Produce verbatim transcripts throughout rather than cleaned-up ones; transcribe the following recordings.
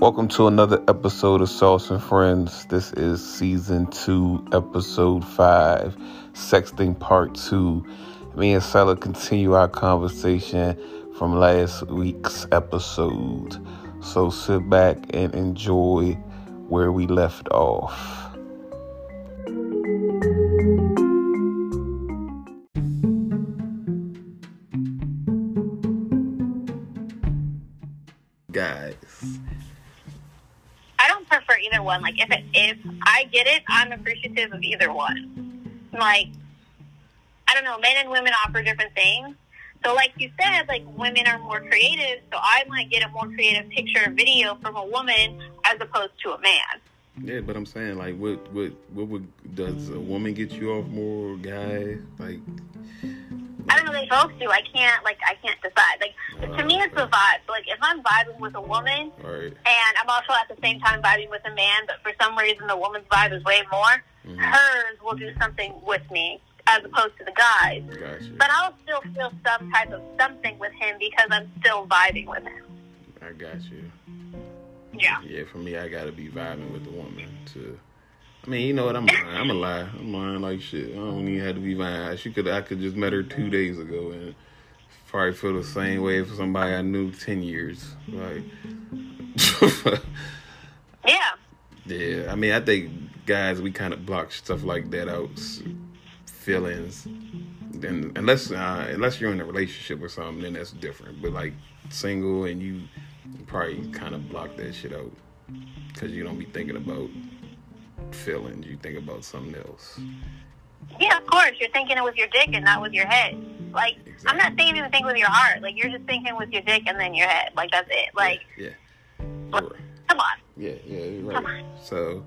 Welcome to another episode of Sauce and Friends. This is season two, episode five, sexting part two. Me and Cella continue our conversation from last week's episode. So sit back and enjoy where we left off. One. Like if it, if I get it, I'm appreciative of either one. Like, I don't know, men and women offer different things. So like you said, like women are more creative, so I might get a more creative picture or video from a woman as opposed to a man. Yeah, but I'm saying like what what what would, does a woman get you off more, guy? Like, I don't know, they both do. I can't like I can't decide. Like uh, to me it's the vibe. Like if I'm vibing with a woman, right, and I'm also at the same time vibing with a man, but for some reason the woman's vibe is way more, mm-hmm. hers will do something with me as opposed to the guy's. Gotcha. But I'll still feel some type of something with him because I'm still vibing with him. I got you. Yeah. Yeah, for me I gotta be vibing with the woman too. I mean, you know what? I'm lying. I'm a lie. I'm lying like shit. I don't even have to be lying. She could, I could just met her two days ago and probably feel the same way for somebody I knew ten years. Like, yeah. Yeah. I mean, I think guys, we kind of block stuff like that out, feelings. Then unless uh, unless you're in a relationship or something, then that's different. But like single, and you probably kind of block that shit out because you don't be thinking about feelings, you think about something else. Yeah, of course. You're thinking it with your dick and not with your head. Like, exactly. I'm not saying even think with your heart. Like, you're just thinking with your dick and then your head. Like, that's it. Like, yeah. yeah. Like, right. Come on. Yeah, yeah, you're right. Come on. So,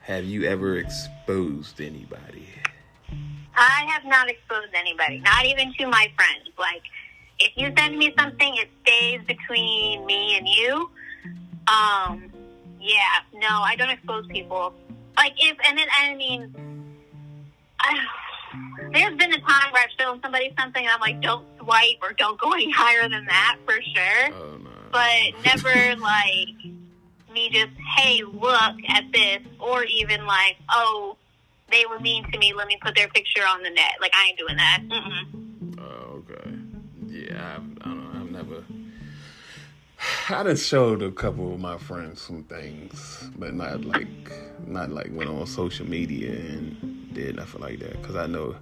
have you ever exposed anybody? I have not exposed anybody. Not even to my friends. Like, if you send me something, it stays between me and you. Um, yeah. No, I don't expose people. Like, if, and then, I mean, I, there's been a time where I've shown somebody something and I'm like, don't swipe or don't go any higher than that, for sure. Oh, no. But never, like, me just, hey, look at this, or even, like, oh, they were mean to me, let me put their picture on the net. Like, I ain't doing that. Mm-mm. Oh, okay. Yeah, I, I don't know, I've never... I done showed a couple of my friends some things, but not like, not like went on social media and did nothing like that. Cause I know,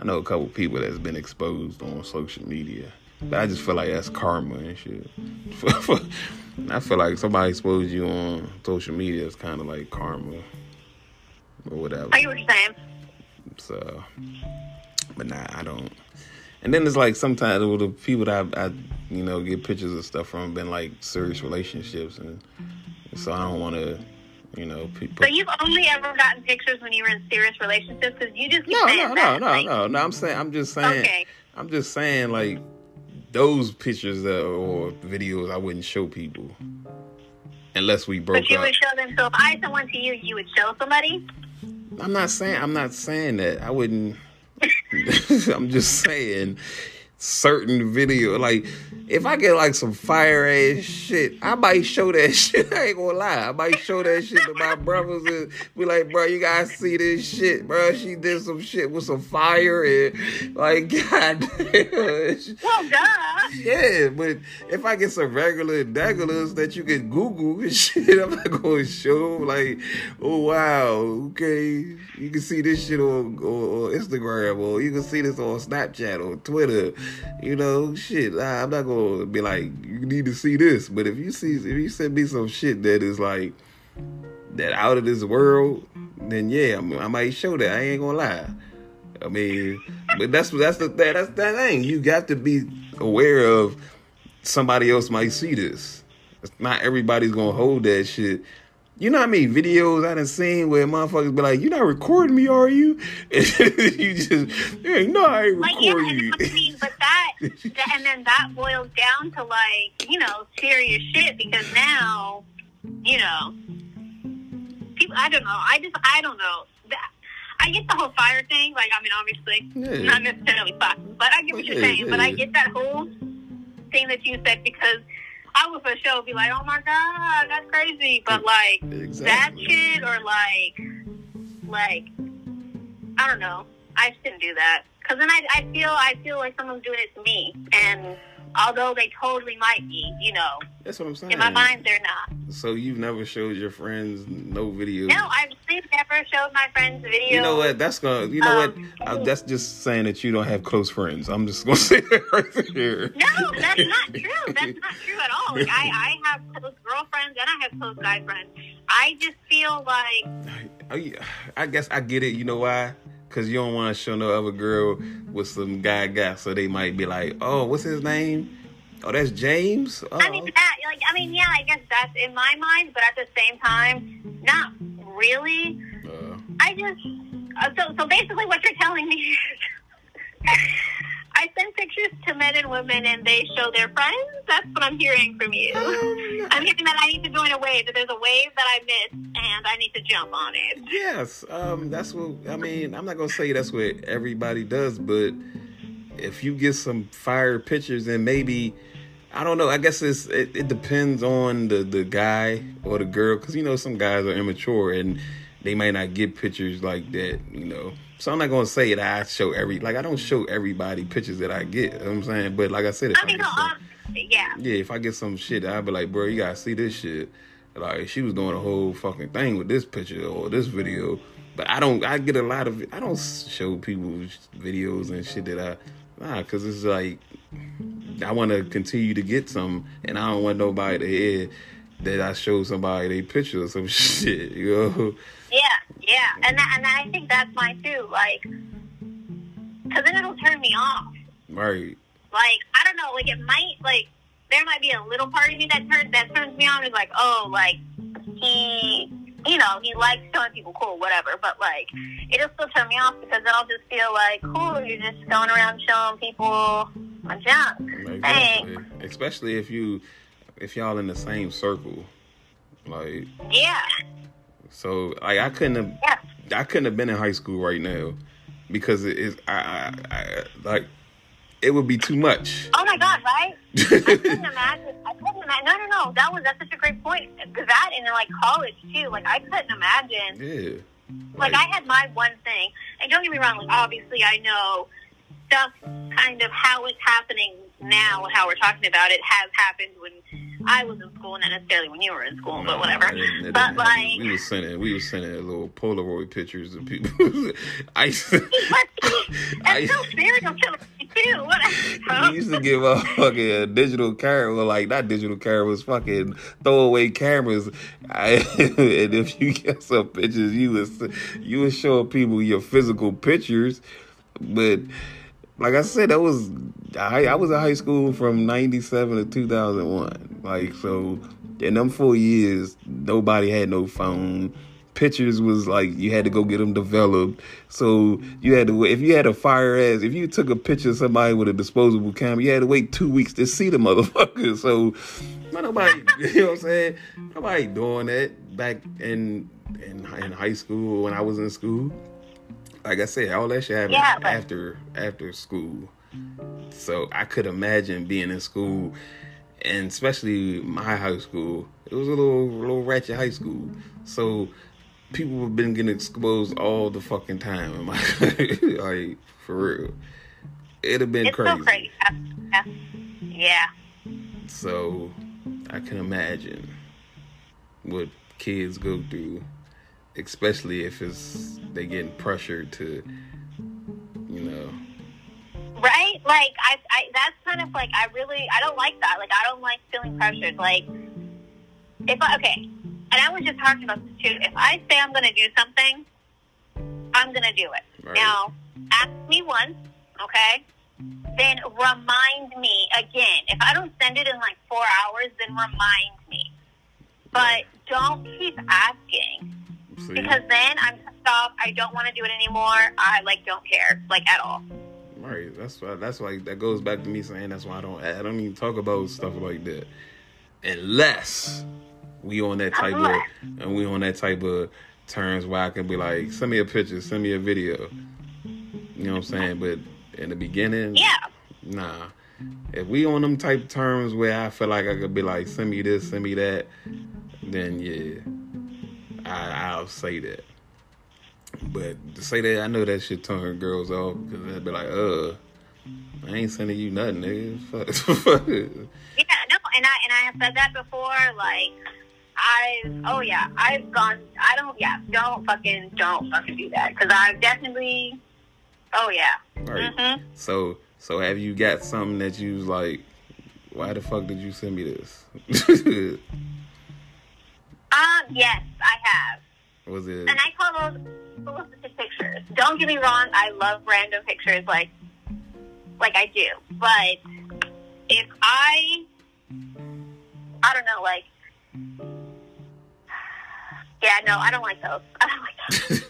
I know a couple people that's been exposed on social media, but I just feel like that's karma and shit. I feel like somebody exposed you on social media is kind of like karma or whatever. I get what you're saying. So, but nah, I don't. And then it's like sometimes with the people that I, I, you know, get pictures of stuff from been like serious relationships, and so I don't want to, you know. People. So you've only ever gotten pictures when you were in serious relationships, because you just keep no, saying no, that. no, no, like, no, no. I'm saying, I'm just saying, okay. I'm just saying, like those pictures that, or videos, I wouldn't show people unless we broke up. But you up. would show them. So if I sent one to you, you would show somebody. I'm not saying. I'm not saying that. I wouldn't. I'm just saying, certain video, like if I get like some fire ass shit, I might show that shit. I ain't gonna lie, I might show that shit to my brothers and be like, bro, you guys see this shit, bro? She did some shit with some fire and like, god damn. Well, duh. Yeah, but if I get some regular dagglers that you can Google and shit, I'm not gonna show like, oh wow, okay, you can see this shit on, on, on Instagram, or you can see this on Snapchat or Twitter. You know, shit, nah, I'm not gonna be like, you need to see this. But if you see, if you send me some shit that is like that out of this world, then yeah, I'm, I might show that. I ain't gonna lie. I mean, but that's that's the that's that thing. You got to be aware of somebody else might see this. It's not everybody's gonna hold that shit. You know how many videos I done seen where motherfuckers be like, you not recording me, are you? And you just, hey, no, I ain't like, recording yeah, you. I mean, but that, that, and then that boils down to, like, you know, serious shit, because now, you know, people, I don't know. I just, I don't know. I get the whole fire thing. Like, I mean, obviously, yeah. not necessarily fucking, but I get what you're yeah, saying. Yeah. But I get that whole thing that you said, because I would for sure be like, oh my God, that's crazy. But like exactly. that shit or like, like, I don't know. I shouldn't do that. Because then I, I feel I feel like someone's doing it to me. And although they totally might be, you know. That's what I'm saying. In my mind, they're not. So you've never showed your friends no videos? No, I've never showed my friends videos. You know what? That's gonna. You know um, what? I, that's just saying that you don't have close friends. I'm just gonna say that right here. No, that's not true. That's not true at all. Like, I, I have close girlfriends and I have close guy friends. I just feel like. I, I guess I get it. You know why? Because you don't want to show no other girl with some guy guy, so they might be like, oh, what's his name? Oh, that's James? Oh. I mean, that, like, I mean, yeah, I guess that's in my mind, but at the same time, not really. Uh, I just, uh, so, so basically what you're telling me is I send pictures to men and women and they show their friends? That's what I'm hearing from you. Um, I'm hearing that I need to go in a wave, that there's a wave that I missed and I need to jump on it. Yes, um, that's what, I mean, I'm not going to say that's what everybody does, but if you get some fire pictures and maybe, I don't know, I guess it's, it, it depends on the, the guy or the girl, because, you know, some guys are immature and they might not get pictures like that, you know. So I'm not going to say that I show every... Like, I don't show everybody pictures that I get. You know what I'm saying? But like I said... If I mean, I no, some, yeah. Yeah, if I get some shit, I'll be like, bro, you got to see this shit. Like, she was doing a whole fucking thing with this picture or this video. But I don't... I get a lot of... I don't show people videos and shit that I... Nah, because it's like... I want to continue to get some. And I don't want nobody to hear that I show somebody their picture or some shit, you know? Yeah. Yeah, and that, and I think that's mine too, like, because then it'll turn me off. Right. Like, I don't know, like, it might, like, there might be a little part of me that, turn, that turns me on and is like, oh, like, he, you know, he likes showing people, cool, whatever, but, like, it'll still turn me off because then I'll just feel like, cool, you're just going around showing people my junk. Exactly. Thanks. Especially if you, if y'all in the same circle, like. Yeah. So like I couldn't have, yeah. I couldn't have been in high school right now because it is I, I, I like it would be too much. Oh my God! Right? I couldn't imagine. I couldn't imagine. No, no, no. That was that's such a great point. That and like college too. Like I couldn't imagine. Yeah. Like, like I had my one thing, and don't get me wrong. Like obviously I know stuff kind of how it's happening now and how we're talking about it has happened when I was in school, not necessarily when you were in school, no, but whatever. It didn't, it but like we were sending, we were sending little Polaroid pictures of people. Ice. That's I, so serial killer too. Whatever. We used to give out fucking a digital camera, well, like not digital cameras, fucking throwaway cameras. I, and if you get some pictures, you would you would show people your physical pictures, but. Like I said, that was I, I was in high school from ninety-seven to two thousand one. Like so, in them four years, nobody had no phone. Pictures was like you had to go get them developed. So you had to wait. If you had a fire ass, if you took a picture of somebody with a disposable camera, you had to wait two weeks to see the motherfucker. So not nobody, you know what I'm saying? Nobody doing that back in in in high school when I was in school. Like I said, all that shit happened yeah, but- after after school. So I could imagine being in school, and especially my high school. It was a little little ratchet high school. So people have been getting exposed all the fucking time. In my like for real, it'd have been it's crazy. So crazy. Yeah. yeah. So I can imagine what kids go through. Especially if it's they getting pressured to, you know. Right? Like I, I, that's kind of like I really I don't like that. Like I don't like feeling pressured. Like if I, okay, and I was just talking about this too. If I say I'm gonna do something, I'm gonna do it. Right. Now, ask me once, okay? Then remind me again. If I don't send it in like four hours, then remind me. But don't keep asking. See? Because then I'm stopped. I don't want to do it anymore. I like don't care like at all. Right. That's why. That's why that goes back to me saying that's why I don't. I don't even talk about stuff like that unless we on that type of and we on that type of terms where I can be like, send me a picture, send me a video. You know what I'm saying? But in the beginning, yeah. Nah. if we on them type terms where I feel like I could be like, send me this, send me that, then yeah, I, I'll say that. But to say that, I know that shit turn girls off, because they'll be like, uh, I ain't sending you nothing, nigga. Fuck. Yeah, no, and I and I have said that before, like, I've, oh yeah, I've gone, I don't, yeah, don't fucking, don't fucking do that, because I've definitely, oh yeah. Right. Mm-hmm. So, so have you got something that you was like, why the fuck did you send me this? um, yes, I have. Was it? And I call those solicit pictures. Don't get me wrong, I love random pictures, like, like I do, but if I, I don't know, like, yeah, no, I don't like those. I don't like those.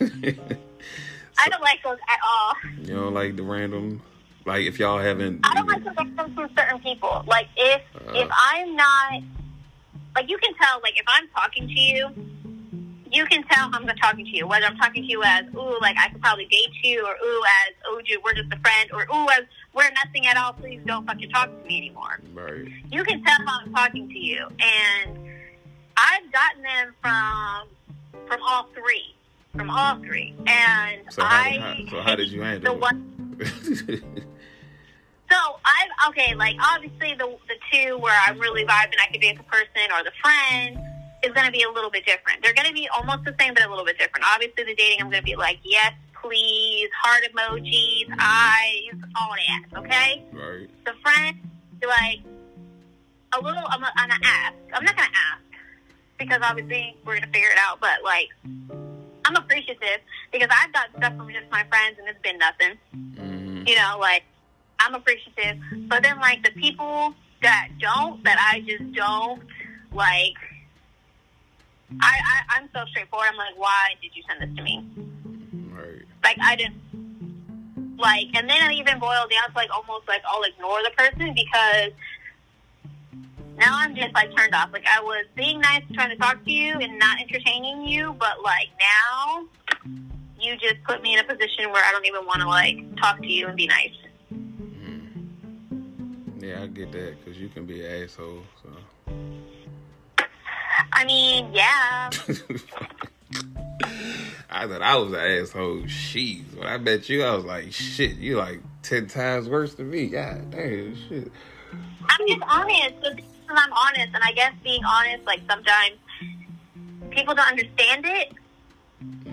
I don't like those at all. You don't like the random, like if y'all haven't. I don't either. Like the random from certain people. Like if uh, if I'm not, like you can tell, like if I'm talking to you, you can tell I'm talking to you. Whether I'm talking to you as, ooh, like I could probably date you, or ooh, as, oh, dude, we're just a friend, or ooh, as, we're nothing at all, please don't fucking talk to me anymore. Right. You can tell I'm talking to you. And I've gotten them from from all three. From all three. And so how, I... How, so how did you handle the one? So, I've... Okay, like, obviously the the two where I'm really vibing, I could date the person or the friend, is going to be a little bit different. They're going to be almost the same, but a little bit different. Obviously, the dating, I'm going to be like, yes, please, heart emojis, eyes, all that, okay? Right. The friend, like, a little... I'm going to ask. I'm not going to ask, because obviously we're going to figure it out, but, like... I'm appreciative because I've got stuff from just my friends and it's been nothing. Mm-hmm. You know, like, I'm appreciative. But then, like, the people that don't, that I just don't, like, I, I, I'm so straightforward. I'm like, why did you send this to me? Right. Like, I didn't, like, and then I even boil down to, like, almost, like, I'll ignore the person because now I'm just, like, turned off. Like, I was being nice, trying to talk to you and not entertaining you, but, like, now you just put me in a position where I don't even want to, like, talk to you and be nice. Mm. Yeah, I get that, because you can be an asshole, so. I mean, yeah. I thought I was an asshole. Jeez. When I met you, I was like, shit, you, like, ten times worse than me. God damn, shit. I'm just honest, but I'm honest, and I guess being honest, like, sometimes people don't understand it.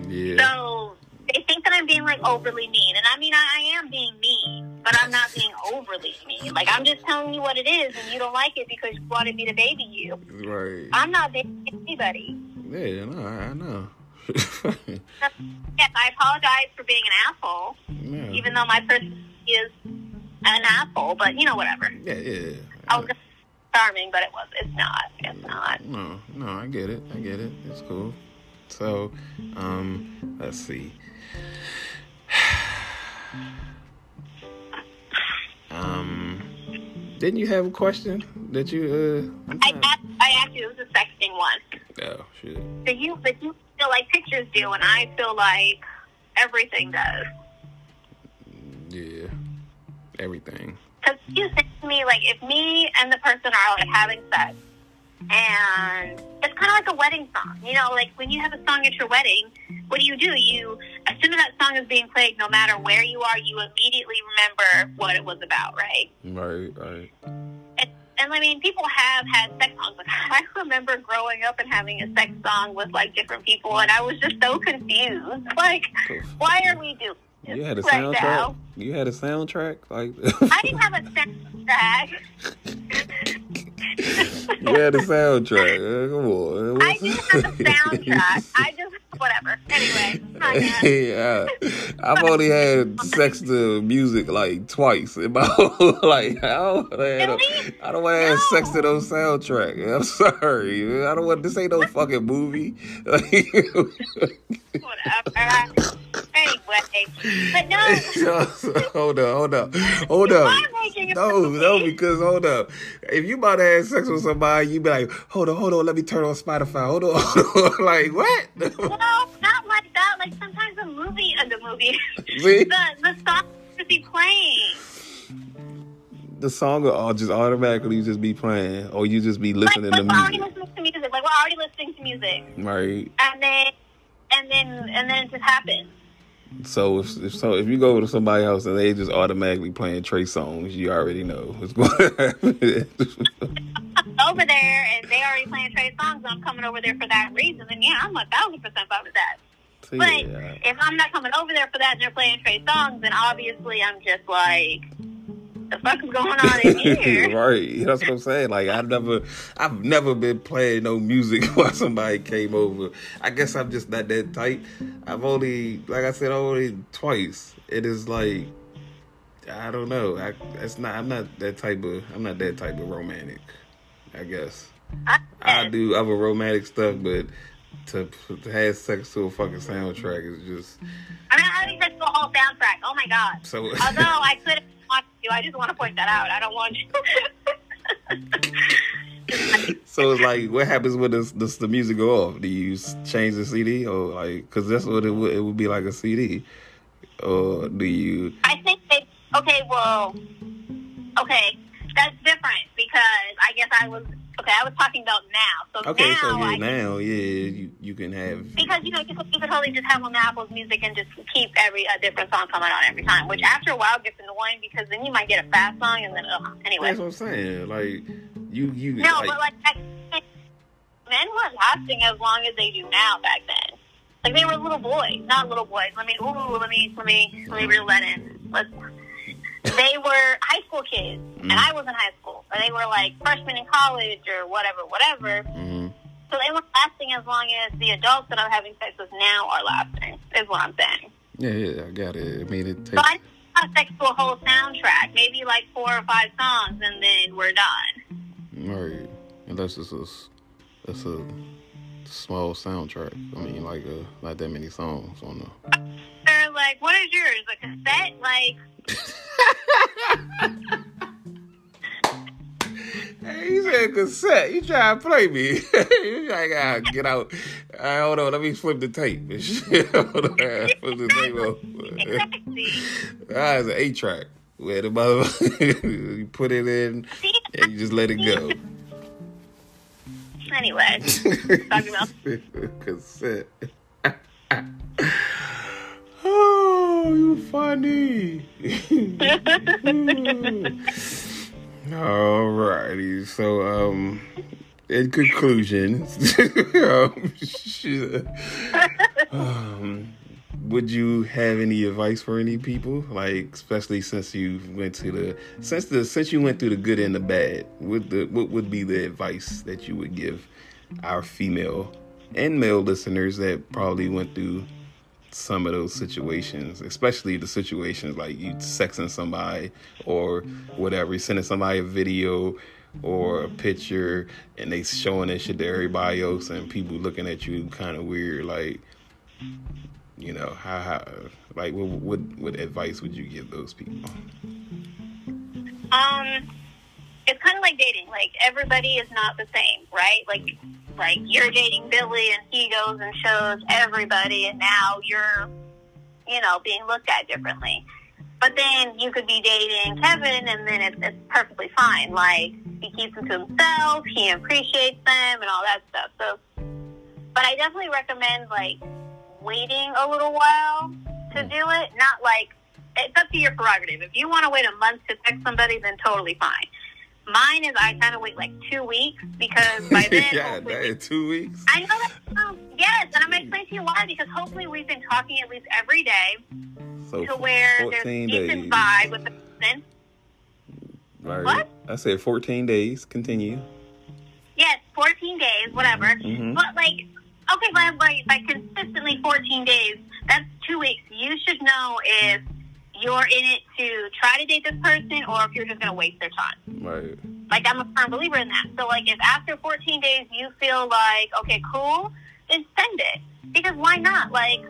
Yeah. So they think that I'm being, like, overly mean, and I mean, I, I am being mean, but I'm not being overly mean. Like, I'm just telling you what it is, and you don't like it because you wanted me to baby you. Right. I'm not babying anybody. Yeah, no, I know. Yes, I apologize for being an asshole, yeah. Even though my person is an asshole, but, you know, whatever. Yeah, yeah. I was just charming, but it was. It's not. It's not. No, no, I get it. I get it. It's cool. So, um, let's see. um, didn't you have a question that you? Uh, I asked, I asked you. It was a sexting one. Oh shit. So you, but you feel like pictures do, and I feel like everything does. Yeah, everything. Because you said to me, like, if me and the person are, like, having sex, and it's kind of like a wedding song. You know, like, when you have a song at your wedding, what do you do? You, as soon as that song is being played, no matter where you are, you immediately remember what it was about, right? Right, right. And, and I mean, people have had sex songs. Like, I remember growing up and having a sex song with, like, different people, and I was just so confused. Like, why are we doing You had a right soundtrack? Now. You had a soundtrack? Like I didn't have a soundtrack. You had a soundtrack. Come on. I didn't have a soundtrack. I just, whatever. Anyway. Yeah. I've only had sex to music like twice in my whole life. I don't want to have no. sex to no soundtrack. I'm sorry. I don't want, this ain't no fucking movie. Whatever. Anyway, but no. hold up, hold up, hold up. No, no, because hold up. If you about to have sex with somebody, you be like, hold on, hold on, let me turn on Spotify. Hold on, hold on. Like what? No, not like that. Like sometimes the movie, uh, the movie, the the song should be playing. the song will just automatically just be playing, or you just be listening like, to music. We're already listening to music. Like we're already listening to music. Right. And then, and then, and then it just happens. So if, if so, if you go to somebody else and they just automatically playing Trey songs, you already know what's going to happen. Over there, and they already playing Trey songs, and I'm coming over there for that reason. And yeah, I'm a thousand percent fine with that. So, but yeah. If I'm not coming over there for that, and they're playing Trey songs, then obviously I'm just like, the fuck is going on in here? Right. That's what I'm saying. Like I've never, I've never been playing no music while somebody came over. I guess I'm just not that tight. I've only, like I said, only twice. It is like, I don't know. I, it's not. I'm not that type of. I'm not that type of romantic. I guess. I, I do other romantic stuff, but to, to have sex to a fucking soundtrack is just. I mean, I think that's the whole soundtrack. Oh my god. So, although I could. I just want to point that out. I don't want you. So it's like, what happens when this, this, the music go off? Do you change the C D, or like, because that's what it would, it would be like a C D, or do you? I think they. Okay, well, okay, that's different because I guess I was okay. I was talking about now. So okay, now, so yeah, now, can, yeah, you you can have because you know you could, you could totally just have on the Apple's music and just keep every a different song coming on every time, which after a while gets annoying because then you might get a fast song and then ugh, anyway. That's what I'm saying. Like you, you no, like, but like back then, men were lasting as long as they do now. Back then, like they were little boys, not little boys. Let me, ooh, let me, let me, let me reel that in. Let's. They were high school kids, mm. and I was in high school. Or they were like freshmen in college or whatever, whatever. Mm. So they weren't lasting as long as the adults that I'm having sex with now are lasting, is what I'm saying. Yeah, yeah, I got it. I mean, it takes... So I have sex to a whole soundtrack, maybe like four or five songs, and then we're done. Right. And that's just a, that's a small soundtrack. I mean, like, a, not that many songs on the... They're like, what is yours? A cassette? Like... Hey, you said cassette. You trying to play me? You trying to get out? All right, hold on, let me flip the tape. Hold on, flip the tape over. Exactly. Ah, it's an eight track where the mother you put it in and you just let it go. Anyway, talking about cassette. Oh, you funny. Alrighty. So, um, in conclusion, um, shit, um, would you have any advice for any people? Like, especially since you went to the since the since you went through the good and the bad, what the what would be the advice that you would give our female and male listeners that probably went through some of those situations, especially the situations like you sexing somebody or whatever, you sending somebody a video or a picture and they showing that shit to everybody else and people looking at you kind of weird, like, you know, how, how like what, what what advice would you give those people? Um, it's kind of like dating. Like everybody is not the same, right? Like. Like, you're dating Billy, and he goes and shows everybody, and now you're, you know, being looked at differently. But then you could be dating Kevin, and then it's, it's perfectly fine. Like, he keeps them to himself, he appreciates them, and all that stuff. So, but I definitely recommend, like, waiting a little while to do it. Not like, it's up to your prerogative. If you want to wait a month to text somebody, then totally fine. Mine is I kind of wait like two weeks because by then... yeah, that, two weeks? I know that sounds... Yes, and I'm going to explain to you why, because hopefully we've been talking at least every day so to where there's a decent vibe with the person. Right. What? I said fourteen days. Continue. Yes, fourteen days, whatever. Mm-hmm. But like, okay, by, by, by consistently fourteen days, that's two weeks. You should know if... you're in it to try to date this person or if you're just going to waste their time. Right. Like, I'm a firm believer in that. So, like, if after fourteen days you feel like, okay, cool, then send it. Because why not? Like...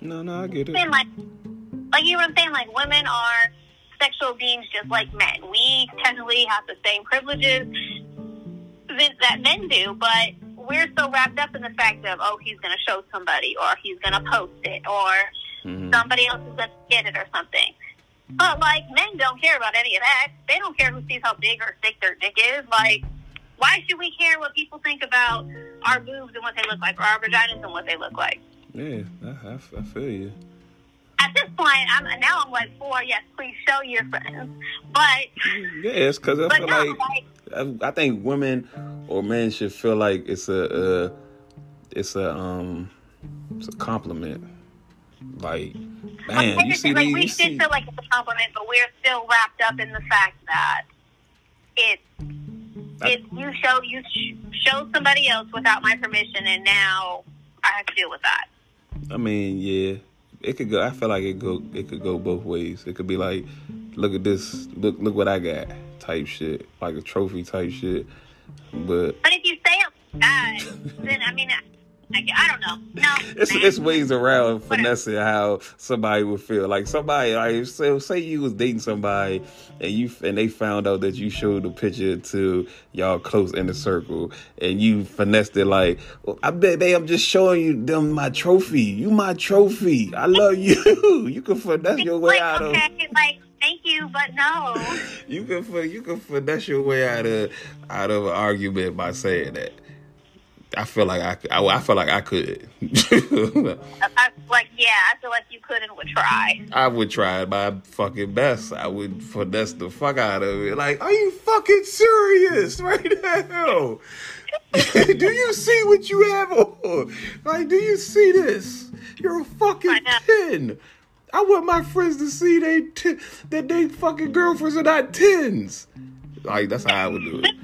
No, no, I get it. Like, like, you know what I'm saying? Like, women are sexual beings just like men. We technically have the same privileges that men do, but we're so wrapped up in the fact of, oh, he's going to show somebody or he's going to post it or... Mm-hmm. Somebody else is going to get it or something. But, like, men don't care about any of that. They don't care who sees how big or thick their dick is. Like, why should we care what people think about our boobs and what they look like, or our vaginas and what they look like? Yeah, I, I, I feel you. At this point, I'm now I'm like, four, yes, please show your friends. But... Yes, because I feel no, like, like... I think women or men should feel like it's a... Uh, it's a, um... It's a compliment. Like... Man, you see, like, we you should see. Feel like it's a compliment, but we're still wrapped up in the fact that it, I, it you show you sh- show somebody else without my permission, and now I have to deal with that. I mean, yeah, it could go. I feel like it go. It could go both ways. It could be like, look at this, look look what I got, type shit, like a trophy type shit. But but if you say I'm bad, then I mean. I, I, I don't know. No, it's man. It's ways around finessing how somebody would feel. Like somebody, like say, say you was dating somebody and you and they found out that you showed a picture to y'all close inner circle and you finessed it like, well, I bet they I'm just showing you them my trophy. You my trophy. I love you. You can finesse your way like, out okay, of. Like, thank you, but no. You can you can finesse your way out of out of an argument by saying that. I feel like I, I, I feel like I could. I, like yeah, I feel like you could and would try. I would try my fucking best. I would finesse the fuck out of it. Like, are you fucking serious right now? Do you see what you have on? Like, do you see this? You're a fucking ten. I want my friends to see they t- that they fucking girlfriends are not tens. Like, that's how I would do it.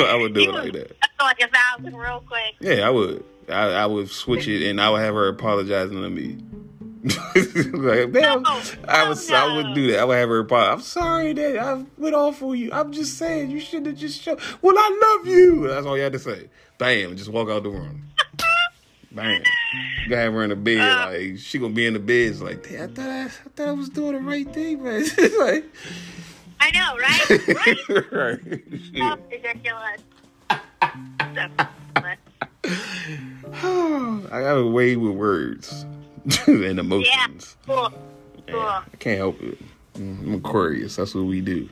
I would do you, it like that. Like a thousand real quick. Yeah, I would. I, I would switch it, and I would have her apologizing to me. Like, damn, no, I would. No. I would do that. I would have her apologize. I'm sorry that I went off on you. I'm just saying you should have just shown. Well, I love you. That's all you had to say. Bam, just walk out the room. Bam. You gotta have her in the bed. Uh, like she gonna be in the bed. It's like, damn, I thought I, I thought I was doing the right thing, man. It's like. I know, right? Right. Right. Yeah. That's ridiculous. I got a way with words and emotions. Yeah, cool. Cool. Yeah, I can't help it. I'm Aquarius. That's what we do.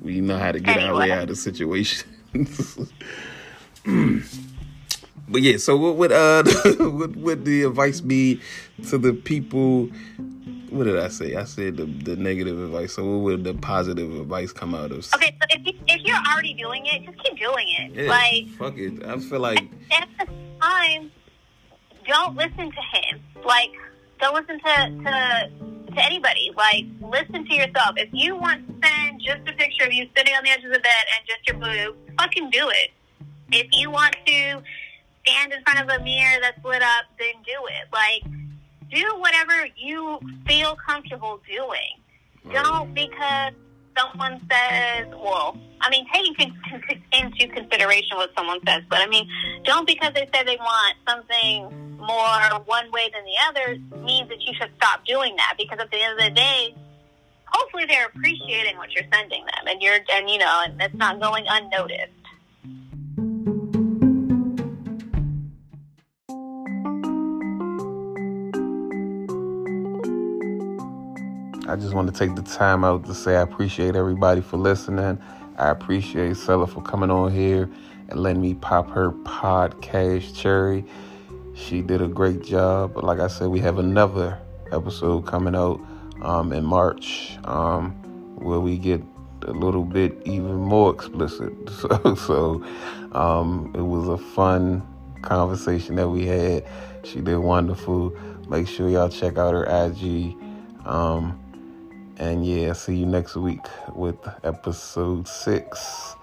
We know how to get anyway. Our way out of situations. But yeah, so what would uh what would the advice be to the people? What did I say? I said the, the negative advice. So what would the positive advice come out of? Okay, so if, you, if you're already doing it, just keep doing it. Yeah, like fuck it. I feel like at the time, don't listen to him. Like don't listen to, to to anybody. Like listen to yourself. If you want to send just a picture of you sitting on the edge of the bed and just your boob, fucking do it. If you want to stand in front of a mirror that's lit up, then do it. Like. Do whatever you feel comfortable doing. Right. Don't because someone says, well, I mean, take into consideration what someone says, but I mean, don't because they say they want something more one way than the other means that you should stop doing that. Because at the end of the day, hopefully they're appreciating what you're sending them, and you're, and you know, and it's not going unnoticed. I just want to take the time out to say I appreciate everybody for listening. I appreciate Cella for coming on here and letting me pop her podcast cherry. She did a great job. But like I said, we have another episode coming out um, in March um, where we get a little bit even more explicit. So, so um, it was a fun conversation that we had. She did wonderful. Make sure y'all check out her I G. Um, And yeah, see you next week with episode six.